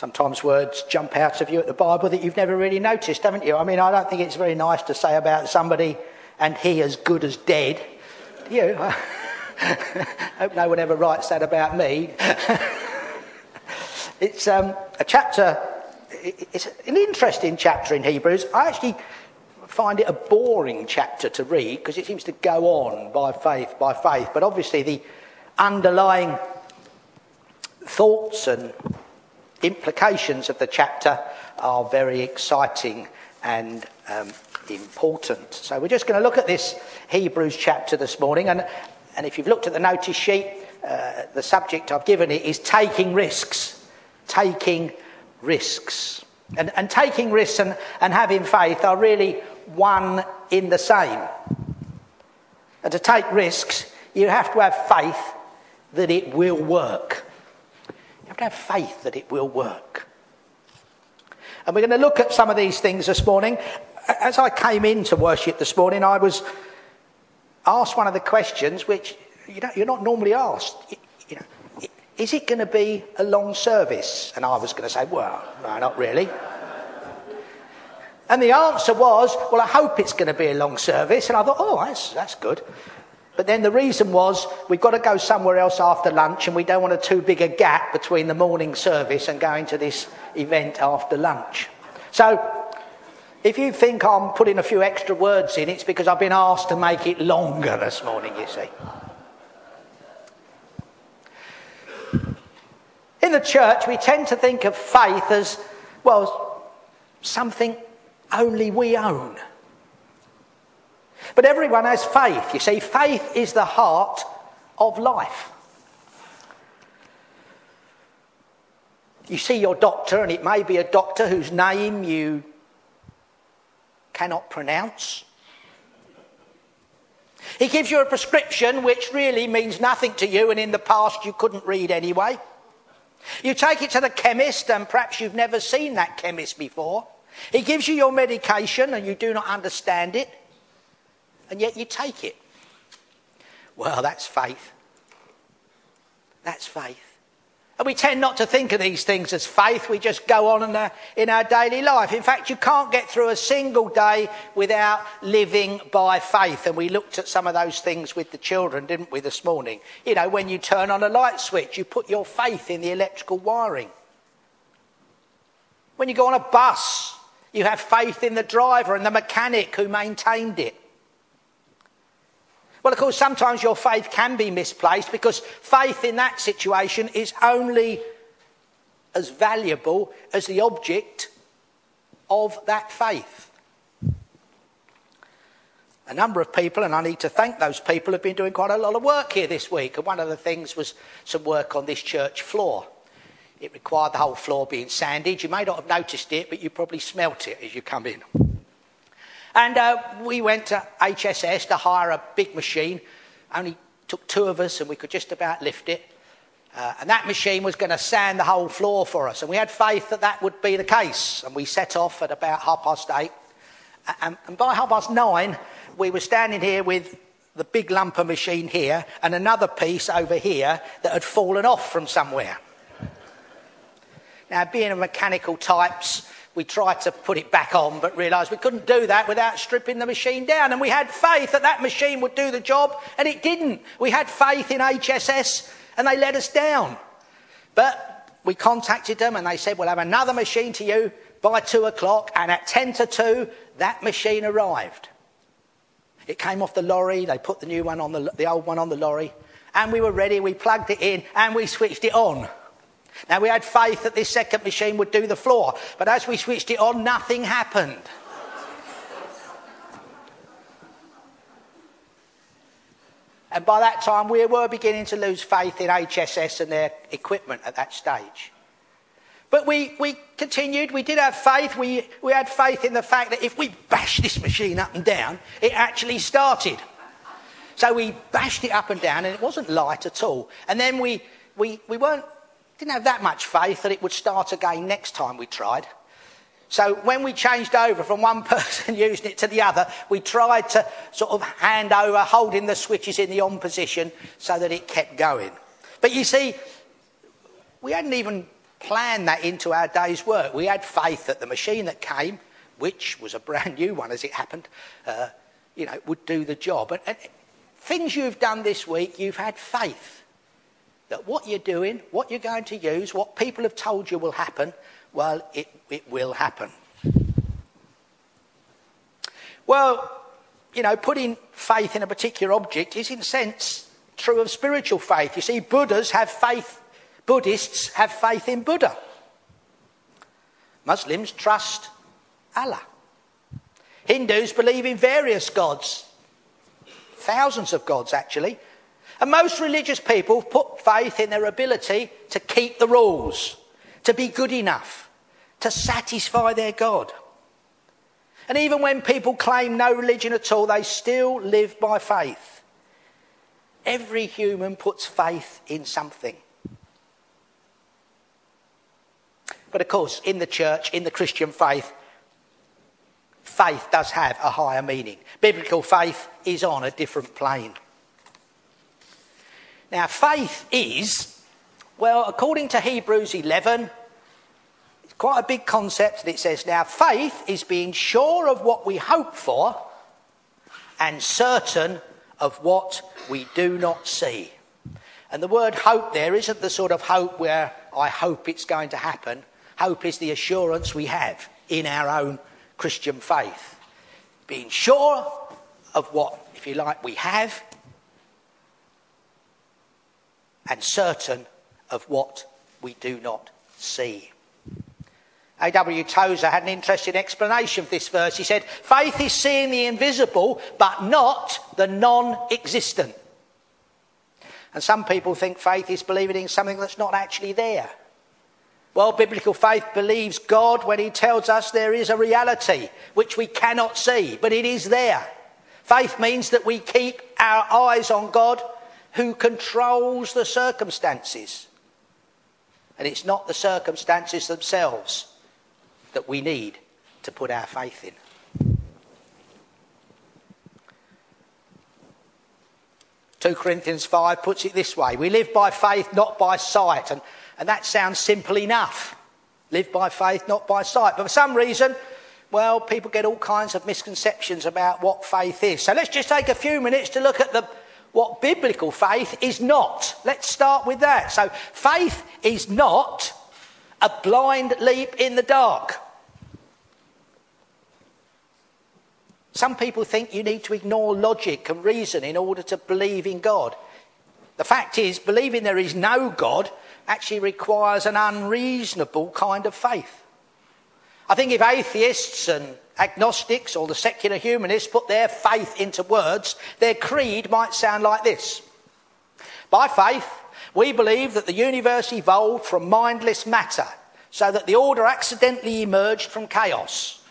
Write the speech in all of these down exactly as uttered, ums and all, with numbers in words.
Sometimes words jump out of you at the Bible that you've never really noticed, haven't you? I mean, I don't think it's very nice to say about somebody, and he as good as dead. You, I hope no one ever writes that about me. It's um, a chapter, it's an interesting chapter in Hebrews. I actually find it a boring chapter to read because it seems to go on by faith, by faith. But obviously the underlying thoughts and implications of the chapter are very exciting and um, important. So we're just going to look at this Hebrews chapter this morning. And, and if you've looked at the notice sheet, uh, the subject I've given it is taking risks. Taking risks. And, and taking risks and, and having faith are really one in the same. And to take risks, you have to have faith that it will work. You have to have faith that it will work. And we're going to look at some of these things this morning. As I came into worship this morning, I was asked one of the questions which you don't, you're not normally asked. You, you know, is it going to be a long service? And I was going to say, well, no, not really. And the answer was, well, I hope it's going to be a long service. And I thought, oh, that's, that's good. But then the reason was, we've got to go somewhere else after lunch and we don't want a too big a gap between the morning service and going to this event after lunch. So, if you think I'm putting a few extra words in, it's because I've been asked to make it longer this morning, you see. In the church, we tend to think of faith as, well, something only we own. But everyone has faith, you see. Faith is the heart of life. You see your doctor, and it may be a doctor whose name you cannot pronounce. He gives you a prescription which really means nothing to you, and in the past you couldn't read anyway. You take it to the chemist, and perhaps you've never seen that chemist before. He gives you your medication and you do not understand it, and yet you take it. Well, that's faith. That's faith. And we tend not to think of these things as faith. We just go on in our, in our daily life. In fact, you can't get through a single day without living by faith. And we looked at some of those things with the children, didn't we, this morning? You know, when you turn on a light switch, you put your faith in the electrical wiring. When you go on a bus, you have faith in the driver and the mechanic who maintained it. Well, of course, sometimes your faith can be misplaced because faith in that situation is only as valuable as the object of that faith. A number of people, and I need to thank those people, have been doing quite a lot of work here this week. And one of the things was some work on this church floor. It required the whole floor being sanded. You may not have noticed it, but you probably smelt it as you come in. And uh, we went to H S S to hire a big machine. Only took two of us and we could just about lift it. Uh, and that machine was going to sand the whole floor for us. And we had faith that that would be the case. And we set off at about half past eight. And, and by half past nine, we were standing here with the big lumper machine here and another piece over here that had fallen off from somewhere. Now, being a mechanical types, we tried to put it back on, but realised we couldn't do that without stripping the machine down. And we had faith that that machine would do the job, and it didn't. We had faith in H S S, and they let us down. But we contacted them, and they said, we'll have another machine to you by two o'clock. And at ten to two, that machine arrived. It came off the lorry. They put the new one on the, the old one on the lorry, and we were ready. We plugged it in, and we switched it on. Now, we had faith that this second machine would do the floor, but as we switched it on, nothing happened. And by that time, we were beginning to lose faith in H S S and their equipment at that stage. But we, we continued. We did have faith. We, we had faith in the fact that if we bashed this machine up and down, it actually started. So we bashed it up and down, and it wasn't light at all. And then we, we, we weren't... didn't have that much faith that it would start again next time we tried. So when we changed over from one person using it to the other, we tried to sort of hand over, holding the switches in the on position so that it kept going. But you see, we hadn't even plan that into our day's work. We had faith that the machine that came, which was a brand new one as it happened, uh, you know, would do the job. And, and things you've done this week, you've had faith that what you're doing, what you're going to use, what people have told you will happen, well, it, it will happen. Well, you know, putting faith in a particular object is in a sense true of spiritual faith. You see, Buddhas have faith, Buddhists have faith in Buddha. Muslims trust Allah. Hindus believe in various gods, thousands of gods actually. And most religious people put faith in their ability to keep the rules, to be good enough, to satisfy their God. And even when people claim no religion at all, they still live by faith. Every human puts faith in something. But of course, in the church, in the Christian faith, faith does have a higher meaning. Biblical faith is on a different plane. Now, faith is, well, according to Hebrews eleven... quite a big concept, that it says, now faith is being sure of what we hope for and certain of what we do not see. And the word hope there isn't the sort of hope where I hope it's going to happen. Hope is the assurance we have in our own Christian faith. Being sure of what, if you like, we have and certain of what we do not see. A W Tozer had an interesting explanation of this verse. He said, faith is seeing the invisible, but not the non-existent. And some people think faith is believing in something that's not actually there. Well, biblical faith believes God when he tells us there is a reality which we cannot see, but it is there. Faith means that we keep our eyes on God who controls the circumstances. And it's not the circumstances themselves that we need to put our faith in. Second Corinthians five puts it this way. We live by faith, not by sight. And, and that sounds simple enough. Live by faith, not by sight. But for some reason, well, people get all kinds of misconceptions about what faith is. So let's just take a few minutes to look at the what biblical faith is not. Let's start with that. So faith is not a blind leap in the dark. Some people think you need to ignore logic and reason in order to believe in God. The fact is, believing there is no God actually requires an unreasonable kind of faith. I think if atheists and agnostics or the secular humanists put their faith into words, their creed might sound like this. By faith, we believe that the universe evolved from mindless matter, so that the order accidentally emerged from chaos.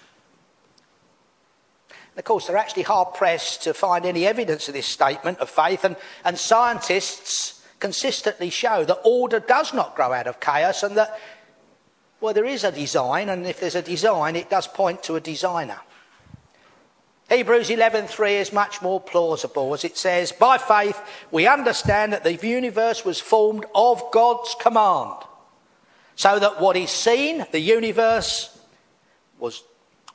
And of course, they're actually hard-pressed to find any evidence of this statement of faith, and, and scientists consistently show that order does not grow out of chaos, and that, well, there is a design, and if there's a design, it does point to a designer. Hebrews eleven three is much more plausible, as it says, by faith we understand that the universe was formed of God's command, so that what is seen, the universe, was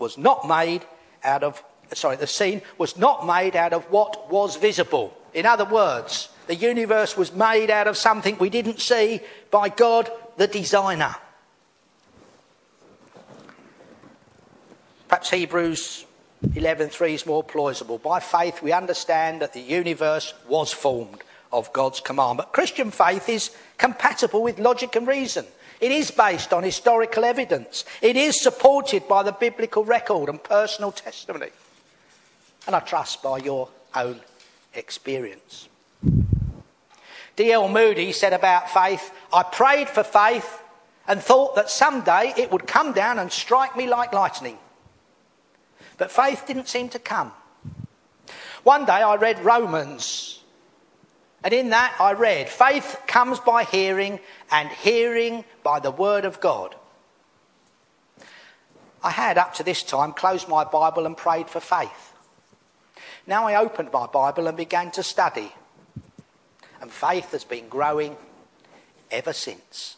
was not made out of, sorry, the seen was not made out of what was visible. In other words, the universe was made out of something we didn't see by God, the designer. Perhaps Hebrews eleven three is more plausible. By faith we understand that the universe was formed of God's command. But Christian faith is compatible with logic and reason. It is based on historical evidence. It is supported by the biblical record and personal testimony. And I trust by your own experience. D L Moody said about faith, I prayed for faith and thought that someday it would come down and strike me like lightning. But faith didn't seem to come. One day I read Romans, and in that I read, faith comes by hearing, and hearing by the word of God. I had, up to this time, closed my Bible and prayed for faith. Now I opened my Bible and began to study, and faith has been growing ever since.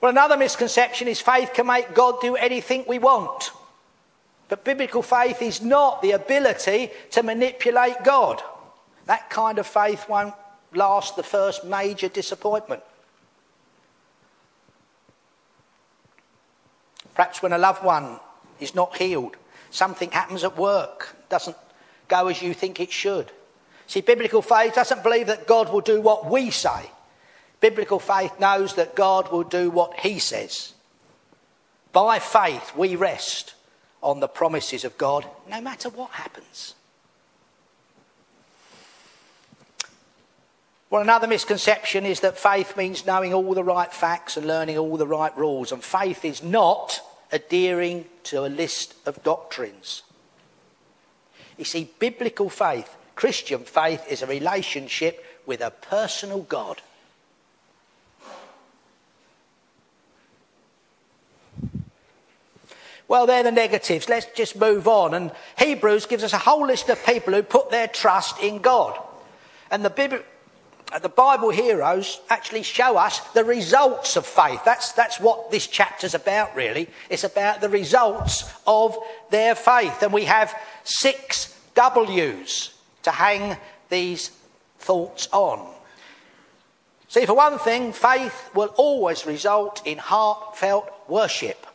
Well, another misconception is faith can make God do anything we want. But biblical faith is not the ability to manipulate God. That kind of faith won't last the first major disappointment. Perhaps when a loved one is not healed, something happens at work, doesn't go as you think it should. See, biblical faith doesn't believe that God will do what we say. Biblical faith knows that God will do what he says. By faith, we rest on the promises of God, no matter what happens. Well, another misconception is that faith means knowing all the right facts and learning all the right rules. And faith is not adhering to a list of doctrines. You see, biblical faith, Christian faith, is a relationship with a personal God. Well, they're the negatives. Let's just move on. And Hebrews gives us a whole list of people who put their trust in God. And the, Bib- the Bible heroes actually show us the results of faith. That's, that's what this chapter's about, really. It's about the results of their faith. And we have six W's to hang these thoughts on. See, for one thing, faith will always result in heartfelt worship.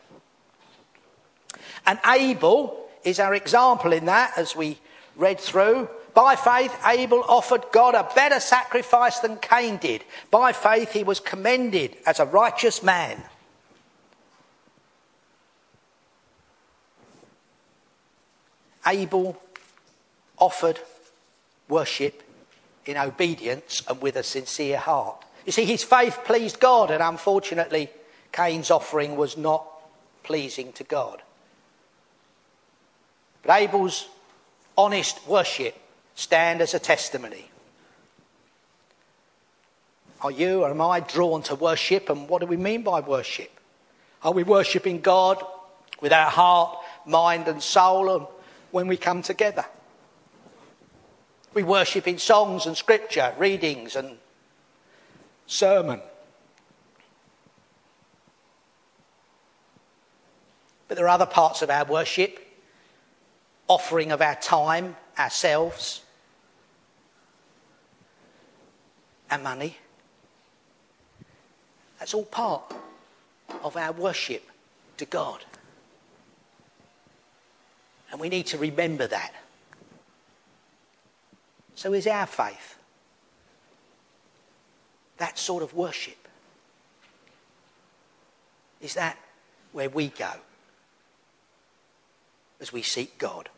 And Abel is our example in that, as we read through. By faith, Abel offered God a better sacrifice than Cain did. By faith, he was commended as a righteous man. Abel offered worship in obedience and with a sincere heart. You see, his faith pleased God, and unfortunately, Cain's offering was not pleasing to God. But Abel's honest worship stand as a testimony. Are you or am I drawn to worship? And what do we mean by worship? Are we worshipping God with our heart, mind and soul? And when we come together, we worship in songs and scripture, readings and sermon. But there are other parts of our worship. Offering of our time, ourselves, our money. That's all part of our worship to God. And we need to remember that. So is our faith that sort of worship? Is that where we go as we seek God?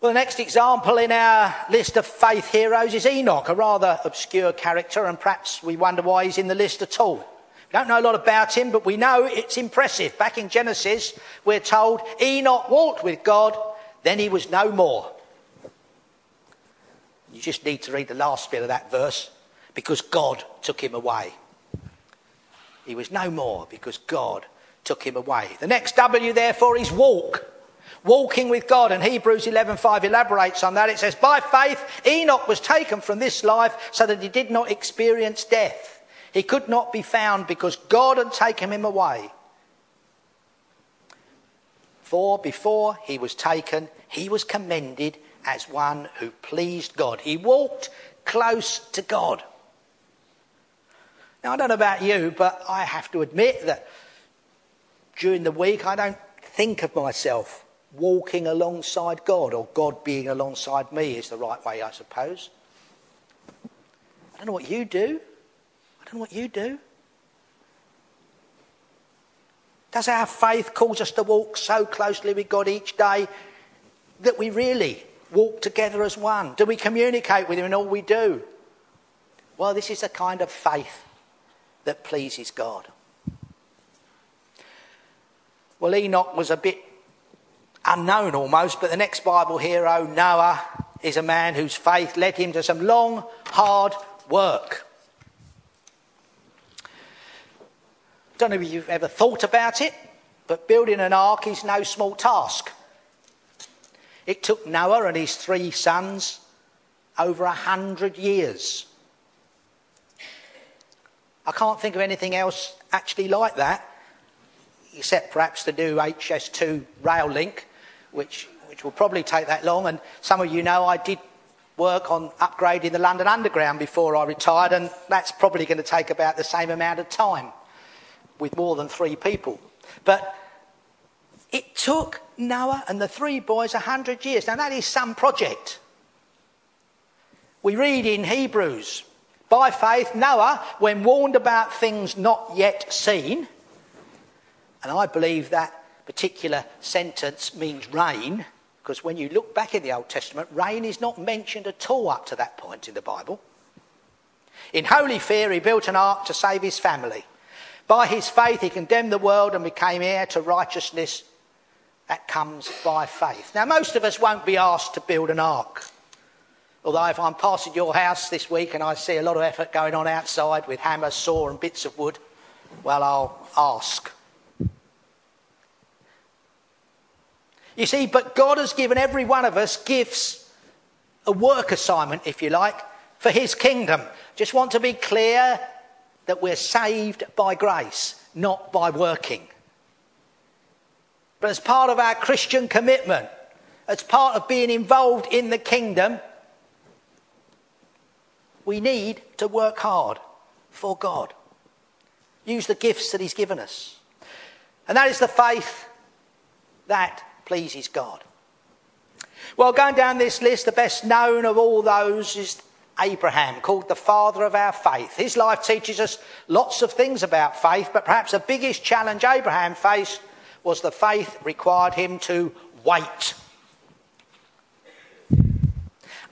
Well, the next example in our list of faith heroes is Enoch, a rather obscure character, and perhaps we wonder why he's in the list at all. We don't know a lot about him, but we know it's impressive. Back in Genesis, we're told, Enoch walked with God, then he was no more. You just need to read the last bit of that verse, because God took him away. He was no more because God took him away. The next W, therefore, is walk. Walking with God, and Hebrews eleven five elaborates on that. It says, by faith, Enoch was taken from this life so that he did not experience death. He could not be found because God had taken him away. For before he was taken, he was commended as one who pleased God. He walked close to God. Now, I don't know about you, but I have to admit that during the week, I don't think of myself walking alongside God, or God being alongside me is the right way, I suppose. I don't know what you do. I don't know what you do. Does our faith cause us to walk so closely with God each day that we really walk together as one? Do we communicate with him in all we do? Well, this is the kind of faith that pleases God. Well, Enoch was a bit unknown almost, but the next Bible hero, Noah, is a man whose faith led him to some long, hard work. I don't know if you've ever thought about it, but building an ark is no small task. It took Noah and his three sons over a hundred years. I can't think of anything else actually like that, except perhaps the new H S two rail link, which which will probably take that long. And some of you know I did work on upgrading the London Underground before I retired, and that's probably going to take about the same amount of time with more than three people. But it took Noah and the three boys one hundred years. Now that is some project. We read in Hebrews, by faith Noah, when warned about things not yet seen, and I believe that particular sentence means rain, because when you look back in the Old Testament, rain is not mentioned at all up to that point in the Bible. In holy fear, he built an ark to save his family. By his faith, he condemned the world and became heir to righteousness that comes by faith. Now, most of us won't be asked to build an ark. Although if I'm passing your house this week and I see a lot of effort going on outside with hammer, saw and bits of wood, well, I'll ask. You see, but God has given every one of us gifts, a work assignment, if you like, for his kingdom. Just want to be clear that we're saved by grace, not by working. But as part of our Christian commitment, as part of being involved in the kingdom, we need to work hard for God. Use the gifts that he's given us. And that is the faith that pleases God. Well, going down this list, the best known of all those is Abraham, called the father of our faith. His life teaches us lots of things about faith, but perhaps the biggest challenge Abraham faced was the faith required him to wait.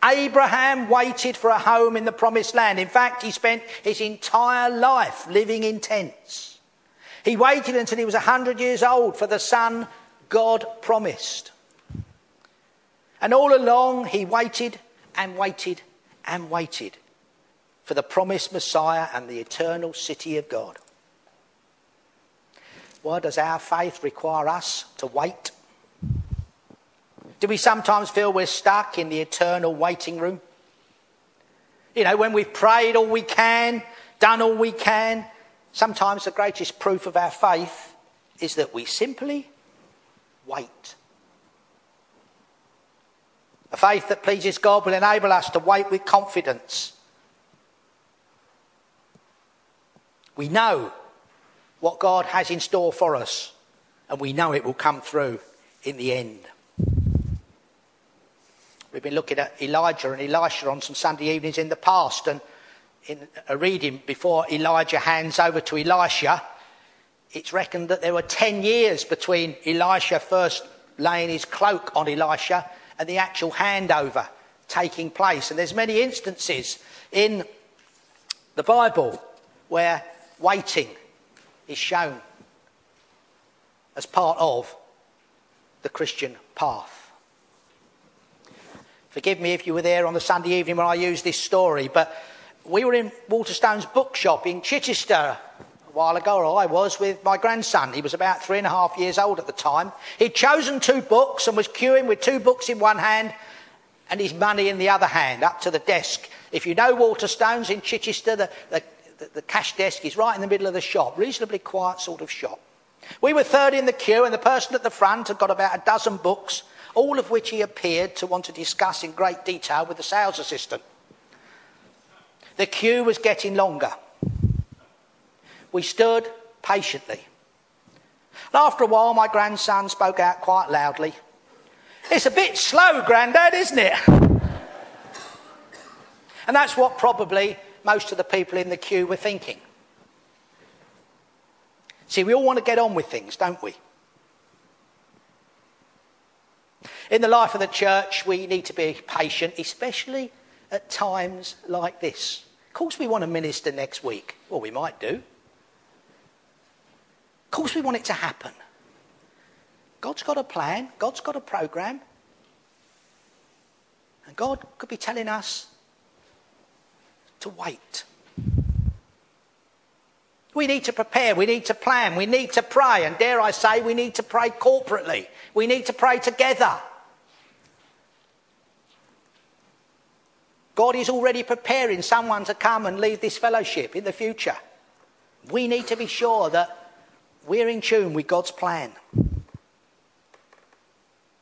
Abraham waited for a home in the promised land. In fact, he spent his entire life living in tents. He waited until he was one hundred years old for the son God promised. And all along he waited and waited and waited for the promised Messiah and the eternal city of God. Why does our faith require us to wait? Do we sometimes feel we're stuck in the eternal waiting room? You know, when we've prayed all we can, done all we can, sometimes the greatest proof of our faith is that we simply wait. A faith that pleases God will enable us to wait with confidence. We know what God has in store for us, and we know it will come through in the end. We've been looking at Elijah and Elisha on some Sunday evenings in the past, and in a reading before Elijah hands over to Elisha, it's reckoned that there were ten years between Elisha first laying his cloak on Elisha and the actual handover taking place. And there's many instances in the Bible where waiting is shown as part of the Christian path. Forgive me if you were there on the Sunday evening when I used this story, but we were in Waterstones' bookshop in Chichester a while ago, or I was, with my grandson. He was about three and a half years old at the time. He'd chosen two books and was queuing with two books in one hand and his money in the other hand, up to the desk. If you know Waterstones in Chichester, the, the, the cash desk is right in the middle of the shop, reasonably quiet sort of shop. We were third in the queue, and the person at the front had got about a dozen books, all of which he appeared to want to discuss in great detail with the sales assistant. The queue was getting longer. We stood patiently. And after a while, my grandson spoke out quite loudly. "It's a bit slow, Grandad, isn't it?" And that's what probably most of the people in the queue were thinking. See, we all want to get on with things, don't we? In the life of the church, we need to be patient, especially at times like this. Of course we want to minister next week. Well, we might do. Of course we want it to happen. God's got a plan. God's got a program. And God could be telling us to wait. We need to prepare. We need to plan. We need to pray. And dare I say, we need to pray corporately. We need to pray together. God is already preparing someone to come and lead this fellowship in the future. We need to be sure that we're in tune with God's plan.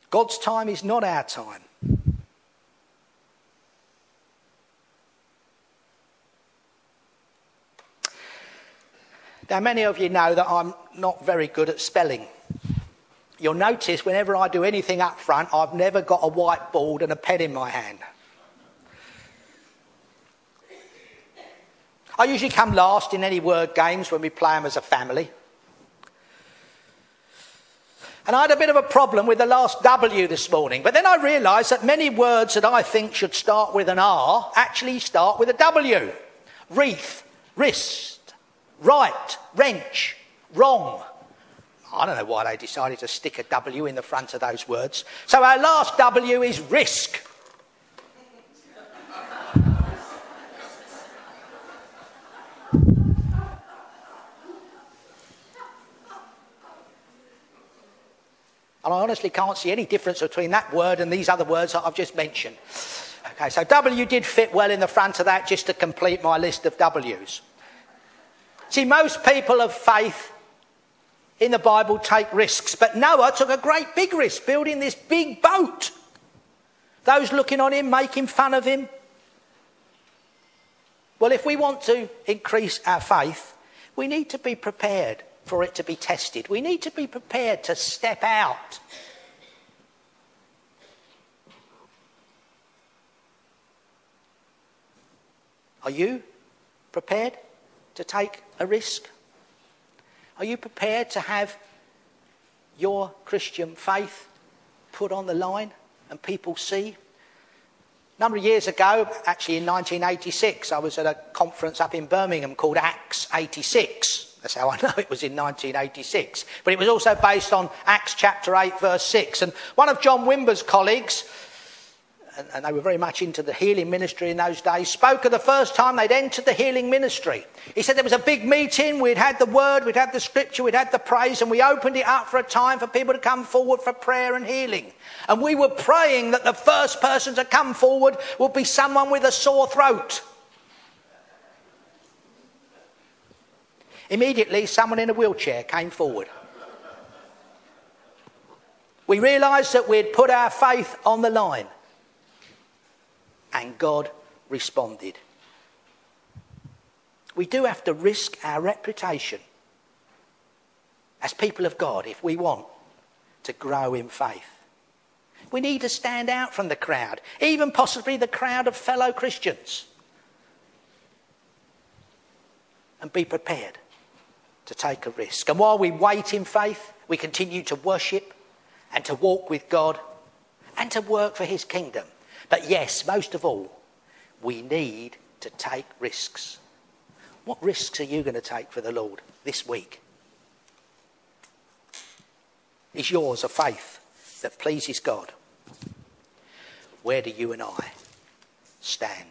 God's time is not our time. Now, many of you know that I'm not very good at spelling. You'll notice whenever I do anything up front, I've never got a whiteboard and a pen in my hand. I usually come last in any word games when we play them as a family. And I had a bit of a problem with the last W this morning. But then I realised that many words that I think should start with an R actually start with a W. Wreath, wrist, right, wrench, wrong. I don't know why they decided to stick a W in the front of those words. So our last W is risk. And I honestly can't see any difference between that word and these other words that I've just mentioned. Okay, so W did fit well in the front of that, just to complete my list of W's. See, most people of faith in the Bible take risks, but Noah took a great big risk building this big boat. Those looking on him, making fun of him. Well, if we want to increase our faith, we need to be prepared for it to be tested. We need to be prepared to step out. Are you prepared to take a risk? Are you prepared to have your Christian faith put on the line and people see? A number of years ago, actually in nineteen eighty-six, I was at a conference up in Birmingham called Acts eighty-six. That's how I know it was in nineteen eighty-six. But it was also based on Acts chapter eight, verse six. And one of John Wimber's colleagues, and they were very much into the healing ministry in those days, spoke of the first time they'd entered the healing ministry. He said there was a big meeting, we'd had the word, we'd had the scripture, we'd had the praise, and we opened it up for a time for people to come forward for prayer and healing. And we were praying that the first person to come forward would be someone with a sore throat. Immediately, someone in a wheelchair came forward. We realised that we'd put our faith on the line. And God responded. We do have to risk our reputation as people of God if we want to grow in faith. We need to stand out from the crowd, even possibly the crowd of fellow Christians. And be prepared to take a risk. And while we wait in faith, we continue to worship and to walk with God and to work for his kingdom. But yes, most of all, we need to take risks. What risks are you going to take for the Lord this week? Is yours a faith that pleases God? Where do you and I stand?